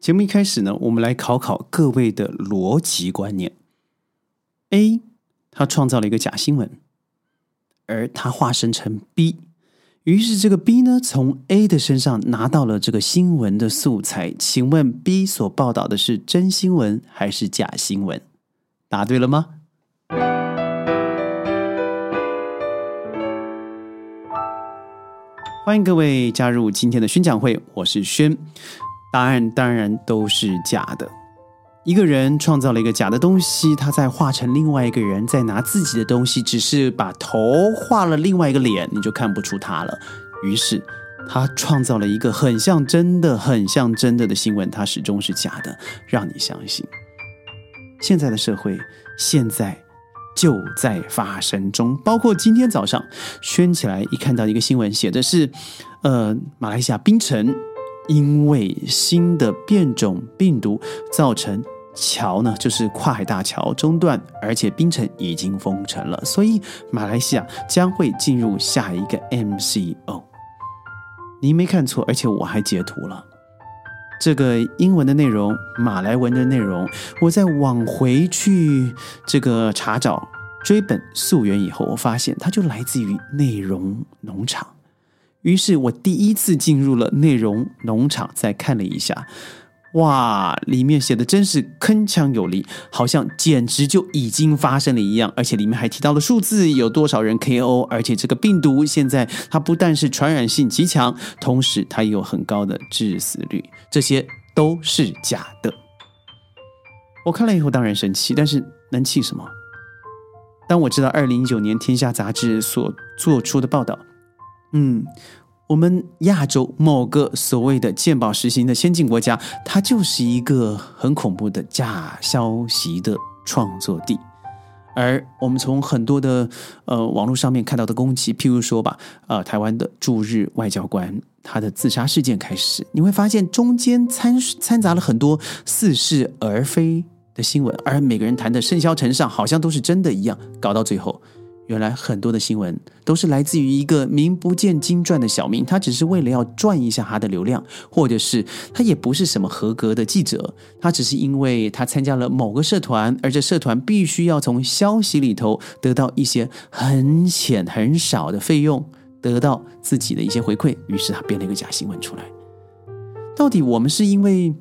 节目一开始呢，我们来考考各位的逻辑观念。 A 他创造了一个假新闻，而他化身成 B， 于是这个 B 呢，从 A 的身上拿到了这个新闻的素材。请问 B 所报道的是真新闻还是假新闻？答对了吗？欢迎各位加入今天的宣讲会，我是轩。答案当然都是假的。一个人创造了一个假的东西，他再化成另外一个人，再拿自己的东西，只是把头画了另外一个脸，你就看不出他了。于是他创造了一个很像真的、很像真的的新闻，它始终是假的，让你相信。现在的社会，现在就在发生中，包括今天早上圈起来一看到一个新闻，写的是马来西亚槟城因为新的变种病毒造成桥呢，就是跨海大桥中断，而且槟城已经封城了，所以马来西亚将会进入下一个 MCO。 你没看错，而且我还截图了这个英文的内容、马来文的内容。我在往回去这个查找追本溯源以后，我发现它就来自于内容农场。于是我第一次进入了内容农场，再看了一下，哇，里面写的真是铿锵有力，好像简直就已经发生了一样。而且里面还提到了数字，有多少人 KO， 而且这个病毒现在它不但是传染性极强，同时它也有很高的致死率，这些都是假的。我看了以后当然生气，但是能气什么？当我知道2019年天下杂志所做出的报道，我们亚洲某个所谓的健保实行的先进国家，它就是一个很恐怖的假消息的创作地。而我们从很多的网络上面看到的攻击，譬如说吧，台湾的驻日外交官他的自杀事件开始，你会发现中间掺杂了很多似是而非的新闻，而每个人谈的甚嚣尘上，好像都是真的一样，搞到最后原来很多的新闻都是来自于一个名不见经传的小民，他只是为了要赚一下他的流量，或者是他也不是什么合格的记者，他只是因为他参加了某个社团，而这社团必须要从消息里头得到一些很浅很少的费用，得到自己的一些回馈，于是他编了一个假新闻出来。到底我们是因为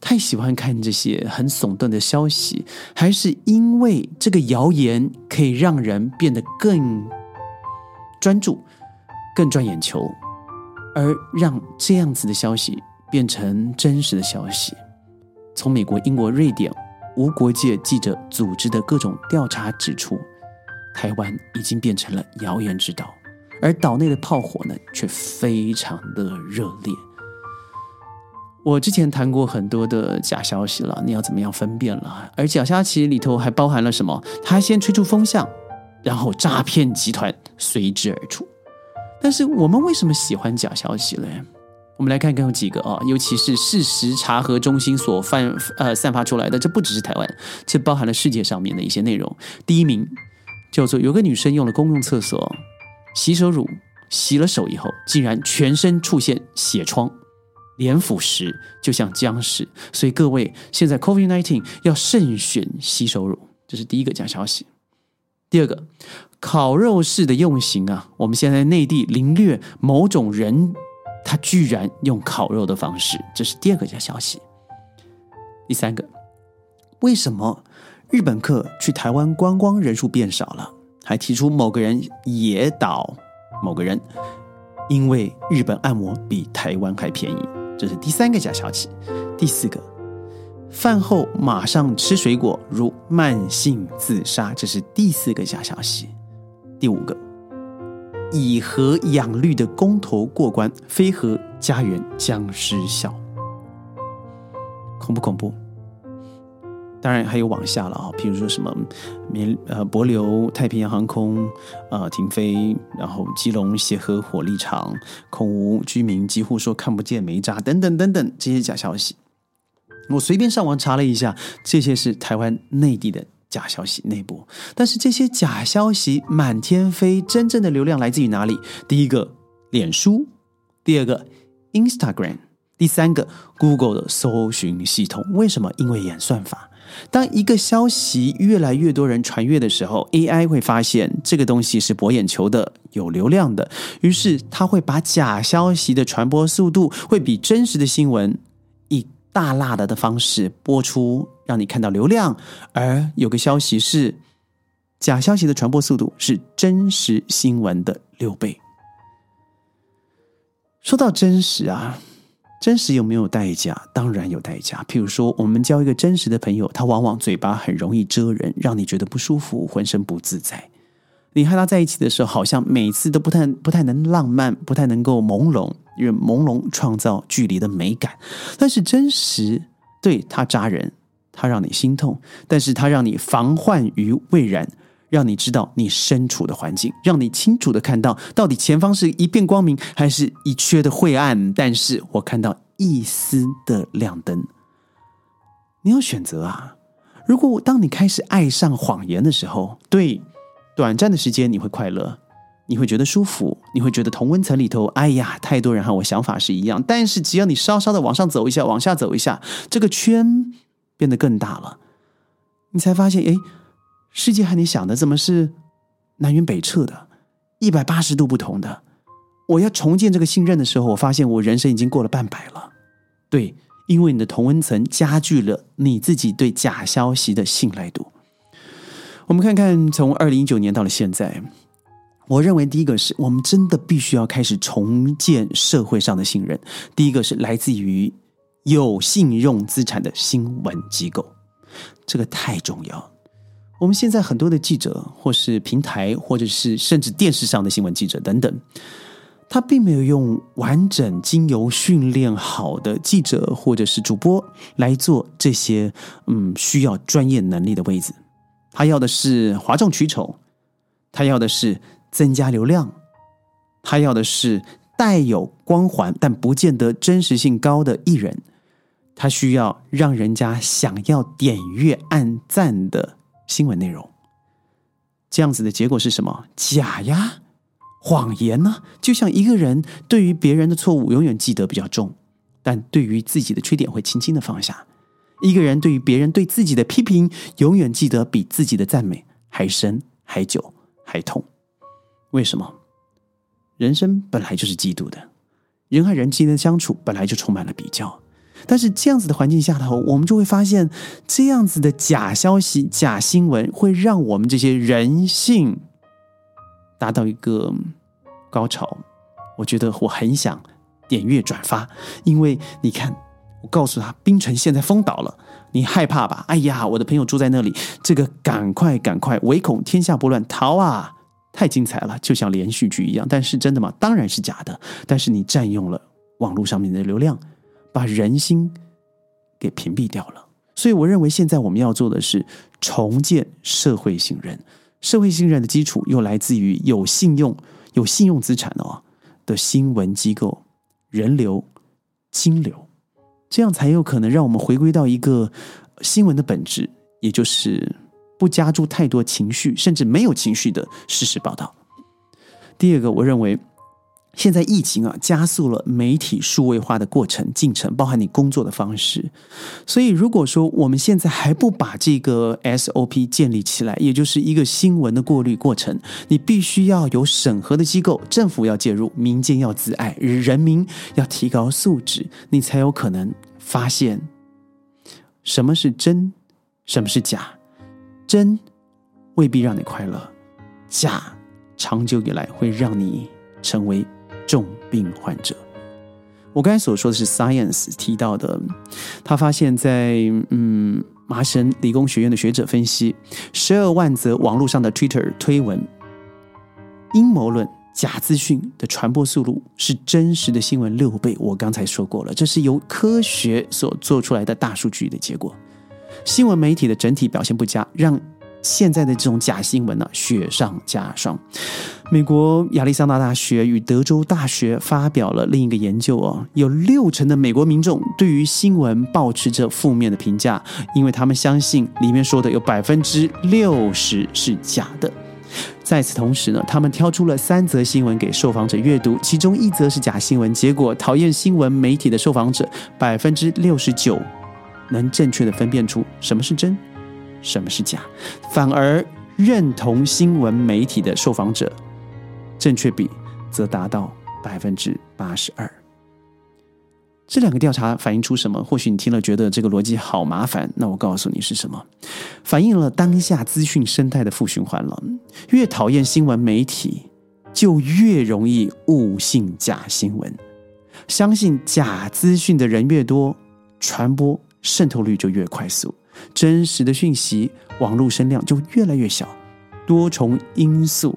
太喜欢看这些很耸动的消息，还是因为这个谣言可以让人变得更专注、更钻研求，而让这样子的消息变成真实的消息？从美国、英国、瑞典无国界记者组织的各种调查指出，台湾已经变成了谣言之岛，而岛内的炮火呢，却非常的热烈。我之前谈过很多的假消息了，你要怎么样分辨了？而假消息里头还包含了什么？他先吹出风向，然后诈骗集团随之而出。但是我们为什么喜欢假消息呢？我们来看看有几个啊，尤其是事实查核中心所散发出来的，这不只是台湾，这包含了世界上面的一些内容。第一名叫做有个女生用了公共厕所洗手乳，洗了手以后，竟然全身出现血疮。脸腐蚀就像僵尸，所以各位现在 COVID-19 要慎选洗手乳，这是第一个假消息。第二个，烤肉式的用刑啊，我们现在内地凌虐某种人，他居然用烤肉的方式，这是第二个假消息。第三个，为什么日本客去台湾观光人数变少了？还提出某个人野岛某个人，因为日本按摩比台湾还便宜。这是第三个假消息。第四个，饭后马上吃水果如慢性自杀，这是第四个假消息。第五个，以核养绿的公投过关，非核家园将失效。恐不恐怖？当然还有往下了啊，比如说什么帛琉太平洋航空停飞，然后基隆协和火力场空无居民几乎说看不见煤渣等等等等，这些假消息。我随便上网查了一下，这些是台湾内地的假消息内部。但是这些假消息满天飞，真正的流量来自于哪里？第一个脸书，第二个 Instagram，第三个 Google 的搜寻系统，为什么？因为演算法，当一个消息越来越多人传阅的时候， AI 会发现这个东西是博眼球的，有流量的，于是它会把假消息的传播速度会比真实的新闻以大辣的方式播出，让你看到流量。而有个消息是假消息的传播速度是真实新闻的6倍。说到真实啊，真实有没有代价？当然有代价。譬如说我们交一个真实的朋友，他往往嘴巴很容易遮人，让你觉得不舒服，浑身不自在。你和他在一起的时候，好像每次都不太能浪漫，不太能够朦胧，因为朦胧创造距离的美感。但是真实，对，他扎人，他让你心痛，但是他让你防患于未然，让你知道你身处的环境，让你清楚的看到到底前方是一片光明还是一缺的晦暗，但是我看到一丝的亮灯。你要选择啊，如果当你开始爱上谎言的时候，对，短暂的时间你会快乐，你会觉得舒服，你会觉得同温层里头，哎呀，太多人和我想法是一样，但是只要你稍稍的往上走一下，往下走一下，这个圈变得更大了，你才发现，哎，世界和你想的怎么是南辕北辙的，180度不同的。我要重建这个信任的时候，我发现我人生已经过了半百了。对，因为你的同温层加剧了你自己对假消息的信赖度。我们看看从2019年到了现在，我认为第一个是我们真的必须要开始重建社会上的信任。第一个是来自于有信用资产的新闻机构，这个太重要。我们现在很多的记者或是平台或者是甚至电视上的新闻记者等等，他并没有用完整经由训练好的记者或者是主播来做这些需要专业能力的位置。他要的是哗众取宠，他要的是增加流量，他要的是带有光环但不见得真实性高的艺人，他需要让人家想要点阅按赞的新闻内容。这样子的结果是什么？假呀，谎言呢？就像一个人对于别人的错误永远记得比较重，但对于自己的缺点会轻轻的放下。一个人对于别人对自己的批评永远记得比自己的赞美还深还久还痛。为什么？人生本来就是嫉妒的，人和人之间的相处本来就充满了比较。但是这样子的环境下头，我们就会发现这样子的假消息假新闻会让我们这些人性达到一个高潮。我觉得我很想点阅转发，因为你看，我告诉他槟城现在封岛了，你害怕吧？哎呀，我的朋友住在那里，这个赶快，唯恐天下不乱，逃啊！太精彩了，就像连续剧一样。但是真的吗？当然是假的。但是你占用了网络上面的流量，把人心给屏蔽掉了。所以我认为现在我们要做的是重建社会信任。社会信任的基础又来自于有信用资产的新闻机构、人流、金流，这样才有可能让我们回归到一个新闻的本质，也就是不加注太多情绪甚至没有情绪的事实报道。第二个，我认为现在疫情加速了媒体数位化的进程，包含你工作的方式。所以如果说我们现在还不把这个 SOP 建立起来，也就是一个新闻的过滤过程，你必须要有审核的机构，政府要介入，民间要自爱，人民要提高素质，你才有可能发现什么是真，什么是假。真未必让你快乐，假长久以来会让你成为重病患者。我刚才所说的是 Science 提到的，他发现在麻省理工学院的学者分析12万则网络上的 Twitter 推文，阴谋论假资讯的传播速度是真实的新闻6倍。我刚才说过了，这是由科学所做出来的大数据的结果。新闻媒体的整体表现不佳，让现在的这种假新闻雪上加霜。美国亚利桑那大学与德州大学发表了另一个研究有60%的美国民众对于新闻抱持着负面的评价，因为他们相信里面说的有60%是假的。在此同时呢，他们挑出了3则新闻给受访者阅读，其中1则是假新闻，结果讨厌新闻媒体的受访者 69% 能正确的分辨出什么是真，什么是假，反而认同新闻媒体的受访者正确比则达到 82%。 这2个调查反映出什么？或许你听了觉得这个逻辑好麻烦，那我告诉你是什么，反映了当下资讯生态的负循环了。越讨厌新闻媒体，就越容易误信假新闻，相信假资讯的人越多，传播渗透率就越快速，真实的讯息网络声量就越来越小，多重因素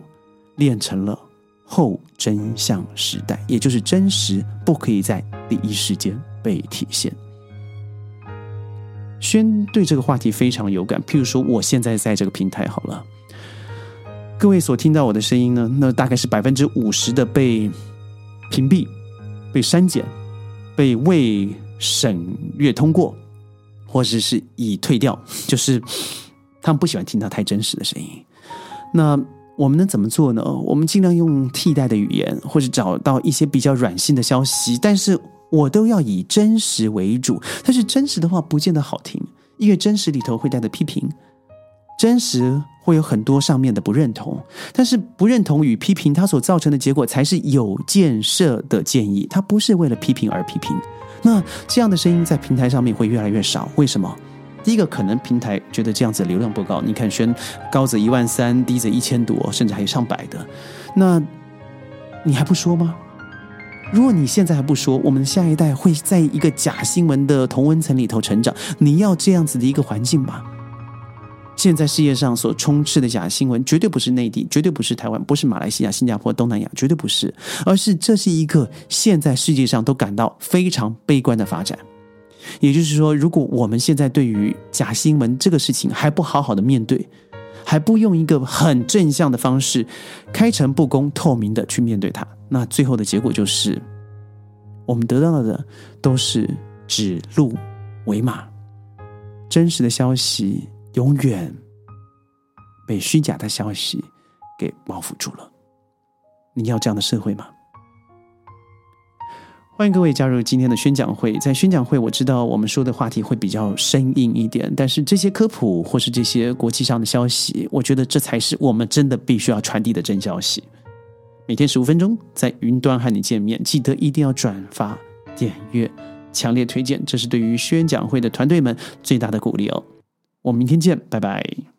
练成了后真相时代，也就是真实不可以在第一时间被体现。轩对这个话题非常有感，譬如说我现在在这个平台好了，各位所听到我的声音呢，那大概是 50% 的被屏蔽、被删减、被未审阅通过，或者是已退掉，就是他们不喜欢听到太真实的声音。那我们能怎么做呢？我们尽量用替代的语言，或者找到一些比较软性的消息，但是我都要以真实为主。但是真实的话不见得好听，因为真实里头会带着批评，真实会有很多上面的不认同，但是不认同与批评它所造成的结果才是有建设的建议，它不是为了批评而批评。那这样的声音在平台上面会越来越少，为什么？第一个，可能平台觉得这样子流量不高，你看轩高则13000，低则1000多，甚至还有上百的，那你还不说吗？如果你现在还不说，我们下一代会在一个假新闻的同温层里头成长，你要这样子的一个环境吗？现在世界上所充斥的假新闻绝对不是内地，绝对不是台湾，不是马来西亚、新加坡、东南亚，绝对不是，而是这是一个现在世界上都感到非常悲观的发展。也就是说，如果我们现在对于假新闻这个事情还不好好的面对，还不用一个很正向的方式，开诚布公透明的去面对它，那最后的结果就是我们得到的都是指鹿为马，真实的消息永远被虚假的消息给包覆住了。你要这样的社会吗？欢迎各位加入今天的宣讲会。在宣讲会，我知道我们说的话题会比较生硬一点，但是这些科普或是这些国际上的消息，我觉得这才是我们真的必须要传递的真消息。每天15分钟，在云端和你见面，记得一定要转发、点阅，强烈推荐，这是对于宣讲会的团队们最大的鼓励哦。我们明天见，拜拜。